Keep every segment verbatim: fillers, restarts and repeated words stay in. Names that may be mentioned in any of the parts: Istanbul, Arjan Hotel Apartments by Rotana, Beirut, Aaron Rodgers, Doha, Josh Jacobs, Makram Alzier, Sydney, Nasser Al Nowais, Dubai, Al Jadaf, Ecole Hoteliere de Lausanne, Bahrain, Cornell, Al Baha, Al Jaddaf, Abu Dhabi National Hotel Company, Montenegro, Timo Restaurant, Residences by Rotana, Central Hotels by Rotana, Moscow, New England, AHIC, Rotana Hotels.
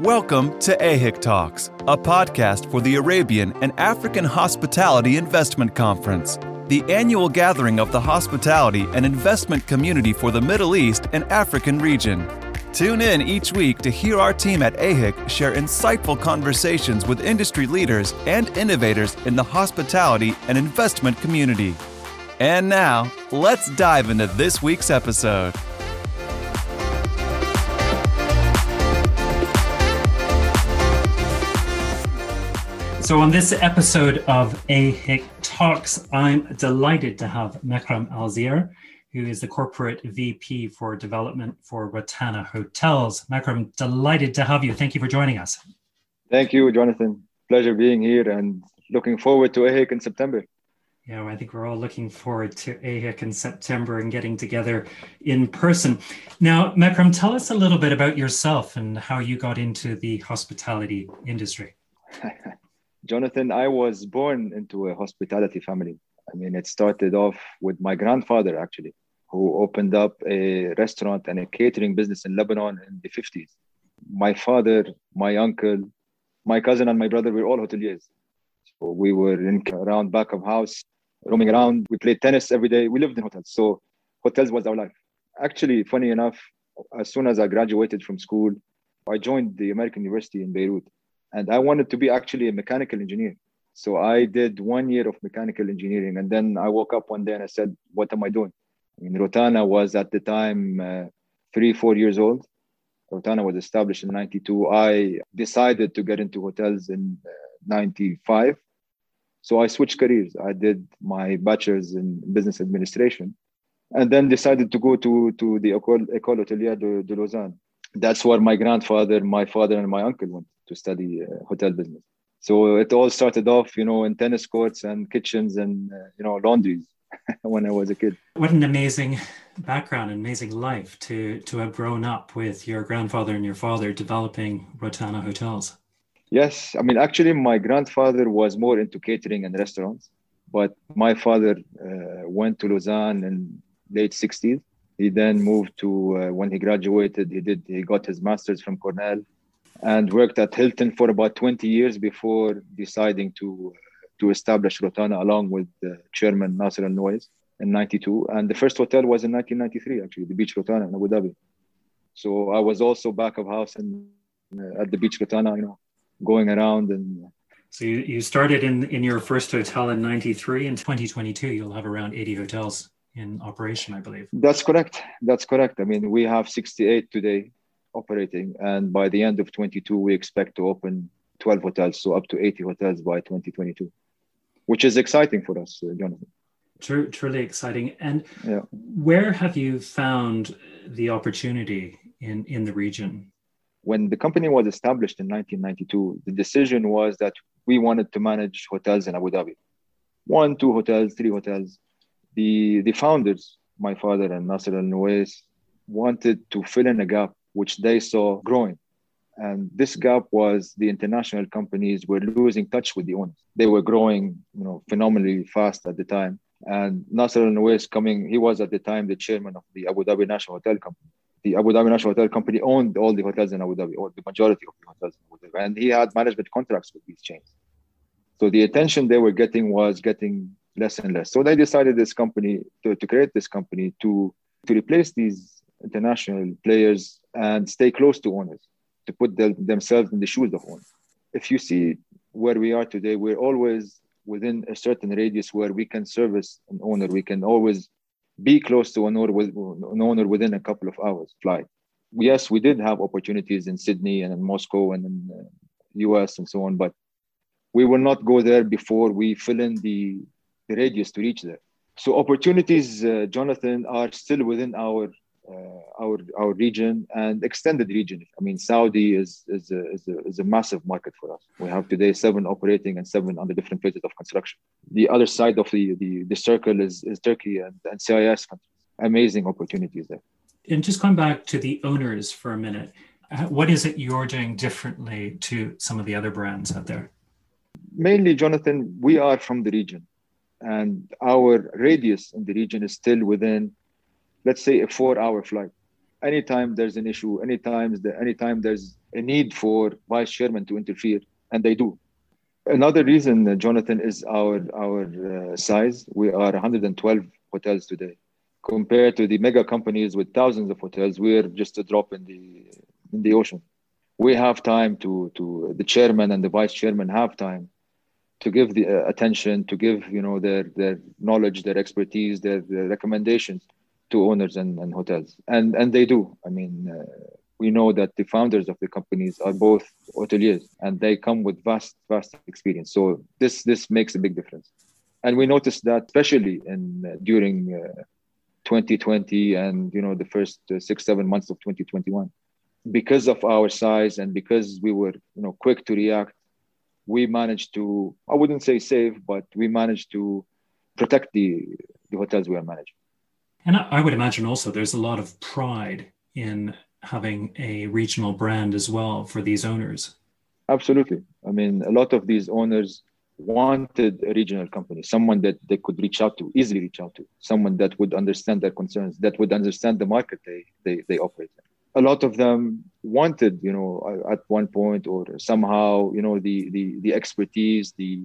Welcome to A H I C Talks, a podcast for the Arabian and African Hospitality Investment Conference, the annual gathering of the hospitality and investment community for the Middle East and African region. Tune in each week to hear our team at A H I C share insightful conversations with industry leaders and innovators in the hospitality and investment community. And now, let's dive into this week's episode. So on this episode of A H I C Talks, I'm delighted to have Makram Alzier, who is the Corporate V P for Development for Rotana Hotels. Makram, delighted to have you. Thank you for joining us. Thank you, Jonathan. Pleasure being here and looking forward to A H I C in September. Yeah, well, I think we're all looking forward to A H I C in September and getting together in person. Now, Makram, tell us a little bit about yourself and how you got into the hospitality industry. Jonathan, I was born into a hospitality family. I mean, it started off with my grandfather, actually, who opened up a restaurant and a catering business in Lebanon in the fifties. My father, my uncle, my cousin, and my brother were all hoteliers. So we were in around back of house, roaming around. We played tennis every day. We lived in hotels. So hotels was our life. Actually, funny enough, as soon as I graduated from school, I joined the American University in Beirut. And I wanted to be actually a mechanical engineer. So I did one year of mechanical engineering. And then I woke up one day and I said, what am I doing? I mean, Rotana was at the time uh, three, four years old. Rotana was established in ninety-two. I decided to get into hotels in uh, ninety-five. So I switched careers. I did my bachelor's in business administration and then decided to go to, to the Ecole, Ecole Hoteliere de, de Lausanne. That's where my grandfather, my father, and my uncle went to study uh, hotel business. So it all started off, you know, in tennis courts and kitchens and, uh, you know, laundries when I was a kid. What an amazing background, an amazing life to, to have grown up with your grandfather and your father developing Rotana Hotels. Yes. I mean, actually, my grandfather was more into catering and restaurants, but my father uh, went to Lausanne in late sixties. He then moved to, uh, when he graduated, he did he got his master's from Cornell and worked at Hilton for about twenty years before deciding to to establish Rotana along with uh, chairman Nasser Al Nowais in ninety-two. And the first hotel was in nineteen ninety-three, actually, the Beach Rotana in Abu Dhabi. So I was also back of house and uh, at the Beach Rotana, you know, going around. And so you, you started in, in your first hotel in ninety-three. In twenty twenty-two, you'll have around eighty hotels. In operation, I believe. That's correct. That's correct. I mean, we have sixty-eight today operating, and by the end of twenty-two, we expect to open twelve hotels, so up to eighty hotels by twenty twenty-two, which is exciting for us, Jonathan. True, truly exciting. And yeah. Where have you found the opportunity in, in the region? When the company was established in nineteen ninety-two, the decision was that we wanted to manage hotels in Abu Dhabi. One, two hotels, three hotels. The, the founders, my father and Nasser Al Nowais, wanted to fill in a gap which they saw growing. And this gap was the international companies were losing touch with the owners. They were growing, you know, phenomenally fast at the time. And Nasser Al Nowais coming, he was at the time the chairman of the Abu Dhabi National Hotel Company. The Abu Dhabi National Hotel Company owned all the hotels in Abu Dhabi, or the majority of the hotels in Abu Dhabi. And he had management contracts with these chains. So the attention they were getting was getting less and less. So they decided this company to, to create this company to, to replace these international players and stay close to owners, to put the, themselves in the shoes of owners. If you see where we are today, we're always within a certain radius where we can service an owner. We can always be close to an owner, with, an owner within a couple of hours flight. Yes, we did have opportunities in Sydney and in Moscow and in the U S and so on, but we will not go there before we fill in the the radius to reach there. So opportunities, uh, Jonathan, are still within our uh, our our region and extended region. I mean, Saudi is is a, is a is a massive market for us. We have today seven operating and seven under different phases of construction. The other side of the the, the circle is, is Turkey and, and C I S countries. Amazing opportunities there. And just going back to the owners for a minute, what is it you're doing differently to some of the other brands out there? Mainly, Jonathan, we are from the region. And our radius in the region is still within, let's say, a four-hour flight. anytime there's an issue, anytime, the, anytime there's a need for vice chairman to interfere, and they do. Another reason, Jonathan, is our, our uh, size. We are one hundred twelve hotels today. Compared to the mega companies with thousands of hotels, we're just a drop in the, in the ocean. We have time to, to the chairman and the vice chairman have time to give the uh, attention, to give, you know, their, their knowledge, their expertise, their, their recommendations to owners and, and hotels. And, and they do. I mean, uh, we know that the founders of the companies are both hoteliers and they come with vast, vast experience. So this, this makes a big difference. And we noticed that especially in, uh, during uh, twenty twenty and, you know, the first uh, six, seven months of twenty twenty-one, because of our size and because we were, you know, quick to react, we managed to, I wouldn't say save, but we managed to protect the, the hotels we are managing. And I would imagine also there's a lot of pride in having a regional brand as well for these owners. Absolutely. I mean, a lot of these owners wanted a regional company, someone that they could reach out to, easily reach out to, someone that would understand their concerns, that would understand the market they, they, they operate in. A lot of them wanted, you know, at one point or somehow, you know, the, the, the expertise, the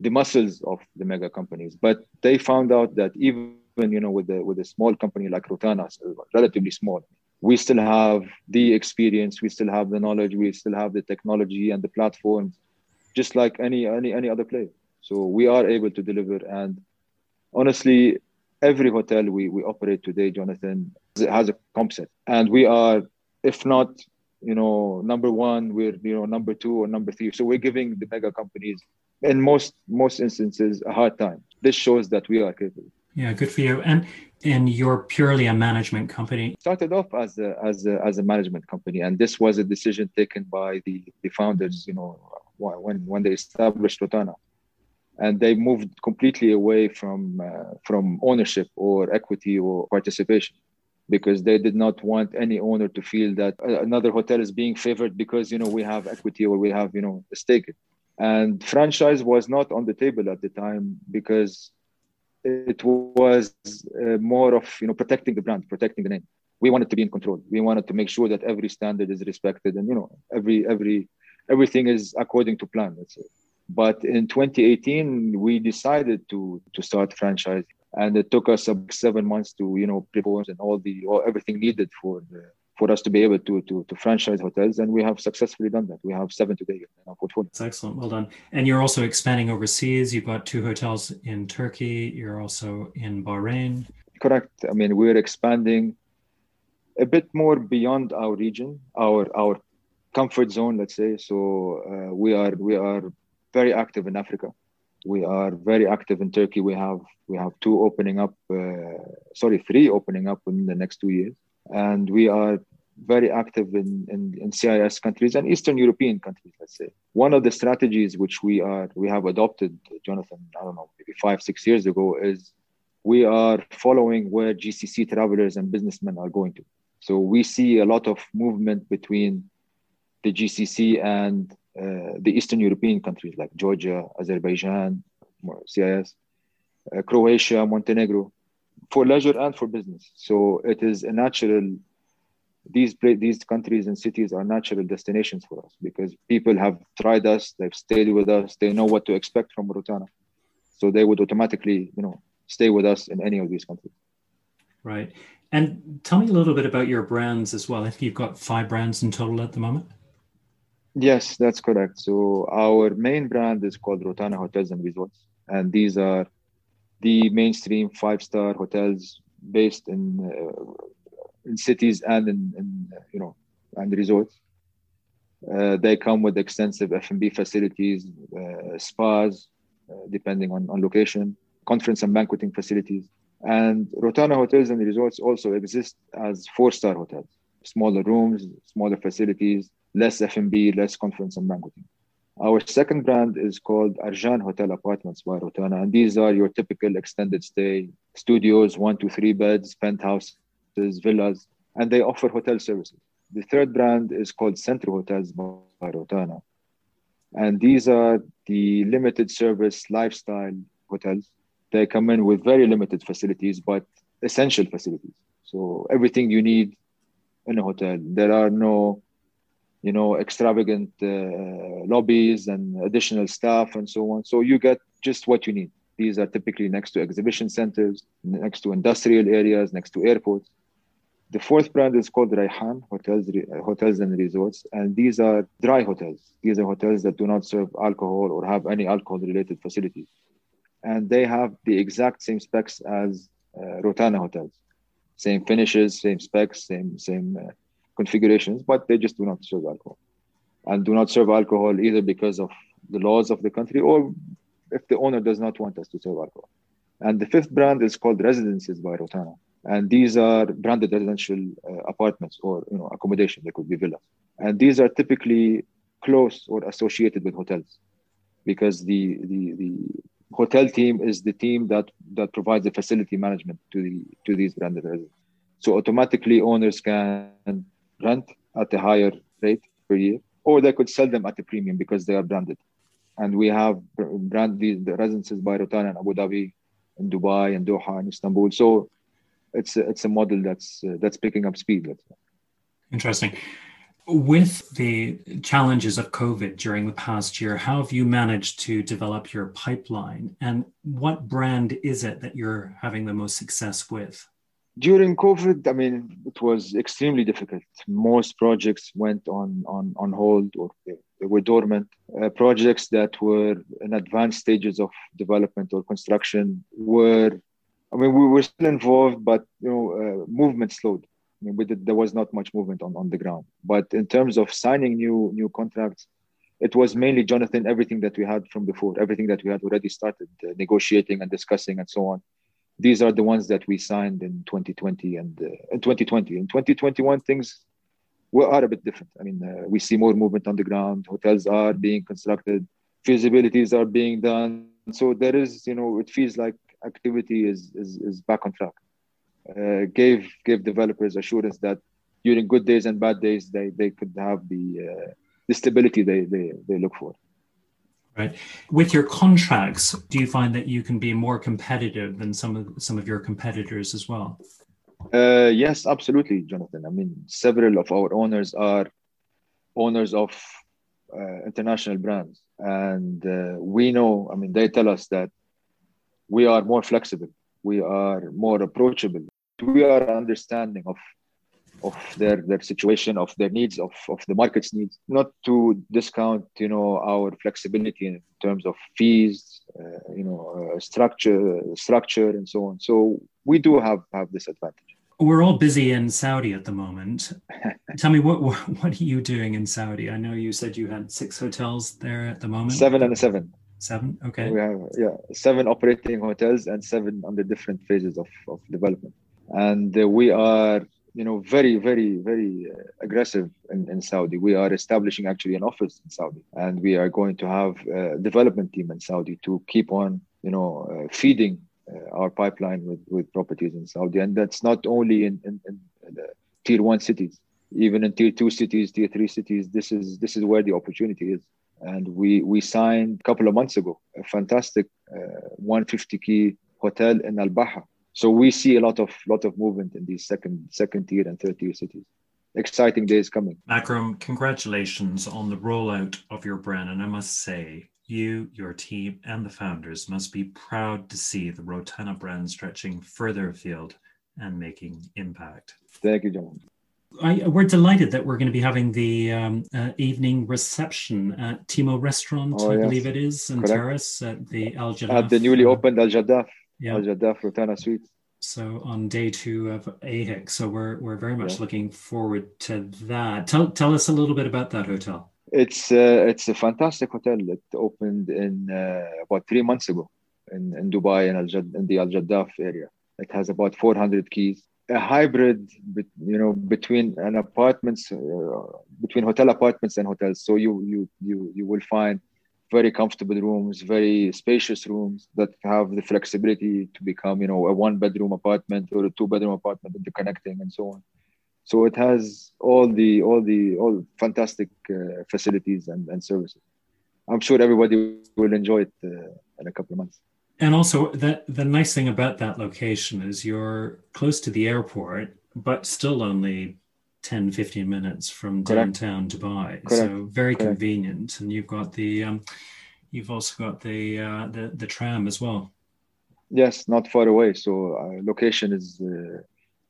the muscles of the mega companies. But they found out that even, you know, with, the, with a small company like Rotana, relatively small, we still have the experience, we still have the knowledge, we still have the technology and the platforms, just like any any any other player. So we are able to deliver. And honestly, every hotel we, we operate today, Jonathan, has a comp set. And we are, if not, you know, number one, we're, you know, number two or number three. So we're giving the mega companies, in most most instances, a hard time. This shows that we are capable. Yeah, good for you. And and you're purely a management company. Started off as a, as a, as a management company. And this was a decision taken by the, the founders, you know, when, when they established Rotana. And they moved completely away from uh, from ownership or equity or participation, because they did not want any owner to feel that another hotel is being favored because, you know, we have equity or we have, you know, a stake. And franchise was not on the table at the time because it was uh, more of, you know, protecting the brand, protecting the name. We wanted to be in control. We wanted to make sure that every standard is respected and, you know, every every everything is according to plan, let's say. But in twenty eighteen, we decided to to start franchising, and it took us seven months to, you know, prepare and all the or everything needed for the, for us to be able to, to to franchise hotels, and we have successfully done that. We have seven today in our portfolio. That's excellent, well done. And you're also expanding overseas. You've got two hotels in Turkey. You're also in Bahrain. Correct. I mean, we're expanding a bit more beyond our region, our our comfort zone, let's say. So uh, we are we are. very active in Africa. We are very active in Turkey. We have we have two opening up, uh, sorry, three opening up in the next two years. And we are very active in, in, in C I S countries and Eastern European countries, let's say. One of the strategies which we are we have adopted, Jonathan, I don't know, maybe five, six years ago, is we are following where G C C travelers and businessmen are going to. So we see a lot of movement between the G C C and Uh, the Eastern European countries like Georgia, Azerbaijan, C I S, uh, Croatia, Montenegro, for leisure and for business. So it is a natural, these, these countries and cities are natural destinations for us because people have tried us, they've stayed with us, they know what to expect from Rotana. So they would automatically, you know, stay with us in any of these countries. Right. And tell me a little bit about your brands as well. I think you've got five brands in total at the moment. Yes, that's correct. So our main brand is called Rotana Hotels and Resorts. And these are the mainstream five-star hotels based in, uh, in cities and in, in, you know, and resorts. Uh, they come with extensive F and B facilities, uh, spas, uh, depending on, on location, conference and banqueting facilities. And Rotana Hotels and Resorts also exist as four-star hotels, smaller rooms, smaller facilities, less F and B, less conference and banqueting. Our second brand is called Arjan Hotel Apartments by Rotana. And these are your typical extended stay studios, one to three beds, penthouses, villas, and they offer hotel services. The third brand is called Central Hotels by Rotana. And these are the limited service lifestyle hotels. They come in with very limited facilities, but essential facilities. So everything you need in a hotel. There are no, you know, extravagant uh, lobbies and additional staff and so on. So you get just what you need. These are typically next to exhibition centers, next to industrial areas, next to airports. The fourth brand is called Raihan Hotels, Hotels and Resorts, and these are dry hotels. These are hotels that do not serve alcohol or have any alcohol-related facilities. And they have the exact same specs as uh, Rotana Hotels. Same finishes, same specs, same, same uh, configurations, but they just do not serve alcohol. And do not serve alcohol either because of the laws of the country or if the owner does not want us to serve alcohol. And the fifth brand is called Residences by Rotana. And these are branded residential uh, apartments or, you know, accommodation. They could be villas. And these are typically close or associated with hotels because the the, the hotel team is the team that, that provides the facility management to the to these branded residences. So automatically owners can rent at a higher rate per year, or they could sell them at a premium because they are branded. And we have brand the, the Residences by Rotana in Abu Dhabi, in Dubai, in Doha, in Istanbul. So it's a, it's a model that's uh, that's picking up speed. Interesting. With the challenges of COVID during the past year, how have you managed to develop your pipeline, and what brand is it that you're having the most success with? During COVID, I mean, it was extremely difficult. Most projects went on on, on hold or they were dormant. Uh, projects that were in advanced stages of development or construction were I mean, we were still involved, but, you know, uh, movement slowed. I mean, we did, there was not much movement on, on the ground. But in terms of signing new new contracts, it was mainly, Jonathan, everything that we had from before, everything that we had already started uh, negotiating and discussing and so on. These are the ones that we signed in twenty twenty and uh, in twenty twenty. In twenty twenty-one, things were, are a bit different. I mean, uh, we see more movement on the ground. Hotels are being constructed. Feasibilities are being done. So there is, you know, it feels like activity is, is, is back on track. Uh, gave gave developers assurance that during good days and bad days, they, they could have the, uh, the stability they, they, they look for. Right. With your contracts, do you find that you can be more competitive than some of, some of your competitors as well? Uh, yes, absolutely, Jonathan. I mean, several of our owners are owners of uh, international brands. And uh, we know, I mean, they tell us that we are more flexible. We are more approachable. We are understanding of of their, their situation, of their needs, of, of the market's needs. Not to discount, you know, our flexibility in terms of fees, uh, you know, uh, structure, structure, and so on. So we do have, have this advantage. We're all busy in Saudi at the moment. Tell me, what what are you doing in Saudi? I know you said you had six hotels there at the moment. Seven and a seven. Seven, okay. We have, yeah, seven operating hotels and seven under different phases of, of development. And uh, we are, you know, very, very, very uh, aggressive in, in Saudi. We are establishing actually an office in Saudi, and we are going to have a development team in Saudi to keep on, you know, uh, feeding uh, our pipeline with, with properties in Saudi. And that's not only in, in, in the tier one cities, even in tier two cities, tier three cities. This is this is where the opportunity is. And we, we signed a couple of months ago a fantastic uh, one hundred fifty key hotel in Al Baha. So we see a lot of lot of movement in these second second tier and third tier cities. Exciting days coming. Makram, congratulations on the rollout of your brand, and I must say, you, your team, and the founders must be proud to see the Rotana brand stretching further afield and making impact. Thank you, John. I, we're delighted that we're going to be having the um, uh, evening reception at Timo Restaurant, oh, I yes. believe it is, in Terrace at the Al Jadaf. At the newly opened Al Jadaf, yeah. Al Jaddaf Rotana Suite. So on day two of A H I C. So we're we're very much yeah. looking forward to that. Tell tell us a little bit about that hotel. It's uh, it's a fantastic hotel. It opened in uh, about three months ago in, in Dubai and Al-Jadd- in the Al Jaddaf area. It has about four hundred keys. A hybrid, you know, between an apartments, uh, between hotel apartments and hotels. So you you you you will find very comfortable rooms, very spacious rooms that have the flexibility to become, you know, a one-bedroom apartment or a two-bedroom apartment interconnecting and so on. So it has all the all the all fantastic uh, facilities and, and services. I'm sure everybody will enjoy it uh, in a couple of months. And also, the, the nice thing about that location is you're close to the airport, but still only ten, fifteen minutes from downtown Correct. Dubai. Correct. So very Correct. Convenient. And you've got the, um, you've also got the, uh, the, the tram as well. Yes, not far away. So our location is uh,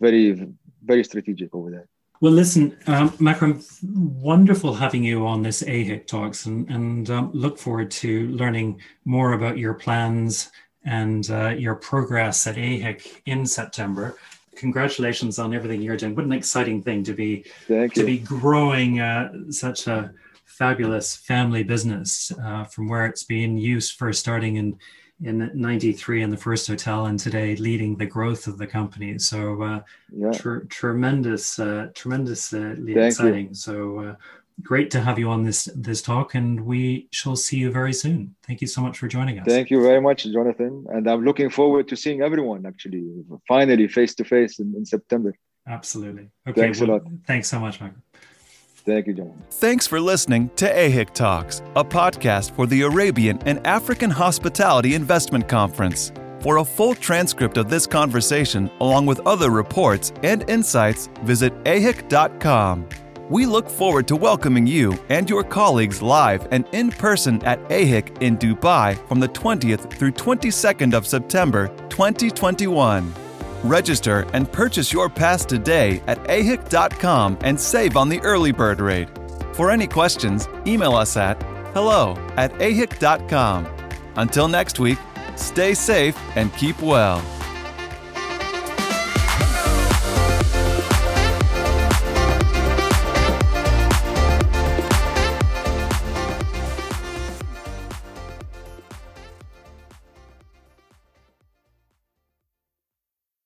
very, very strategic over there. Well, listen, um, Makram, wonderful having you on this A H I C Talks, and, and um, look forward to learning more about your plans and uh, your progress at A H I C in September. Congratulations on everything you're doing. What an exciting thing to be Thank to you. be growing uh, such a fabulous family business uh, from where it's been used for starting in in ninety-three in the first hotel, and today leading the growth of the company. So uh, yeah. tr- tremendous, uh, tremendously Thank exciting. You. So uh, great to have you on this this talk, and we shall see you very soon. Thank you so much for joining us. Thank you very much, Jonathan. And I'm looking forward to seeing everyone actually, finally face-to-face in, in September. Absolutely. Okay. Thanks well, a lot. Thanks so much, Michael. Thank you, John. Thanks for listening to A H I C Talks, a podcast for the Arabian and African Hospitality Investment Conference. For a full transcript of this conversation, along with other reports and insights, visit A H I C dot com. We look forward to welcoming you and your colleagues live and in person at A H I C in Dubai from the twentieth through twenty-second of September, twenty twenty-one. Register and purchase your pass today at A H I C dot com and save on the early bird rate. For any questions, email us at hello at A H I C dot com. Until next week, stay safe and keep well.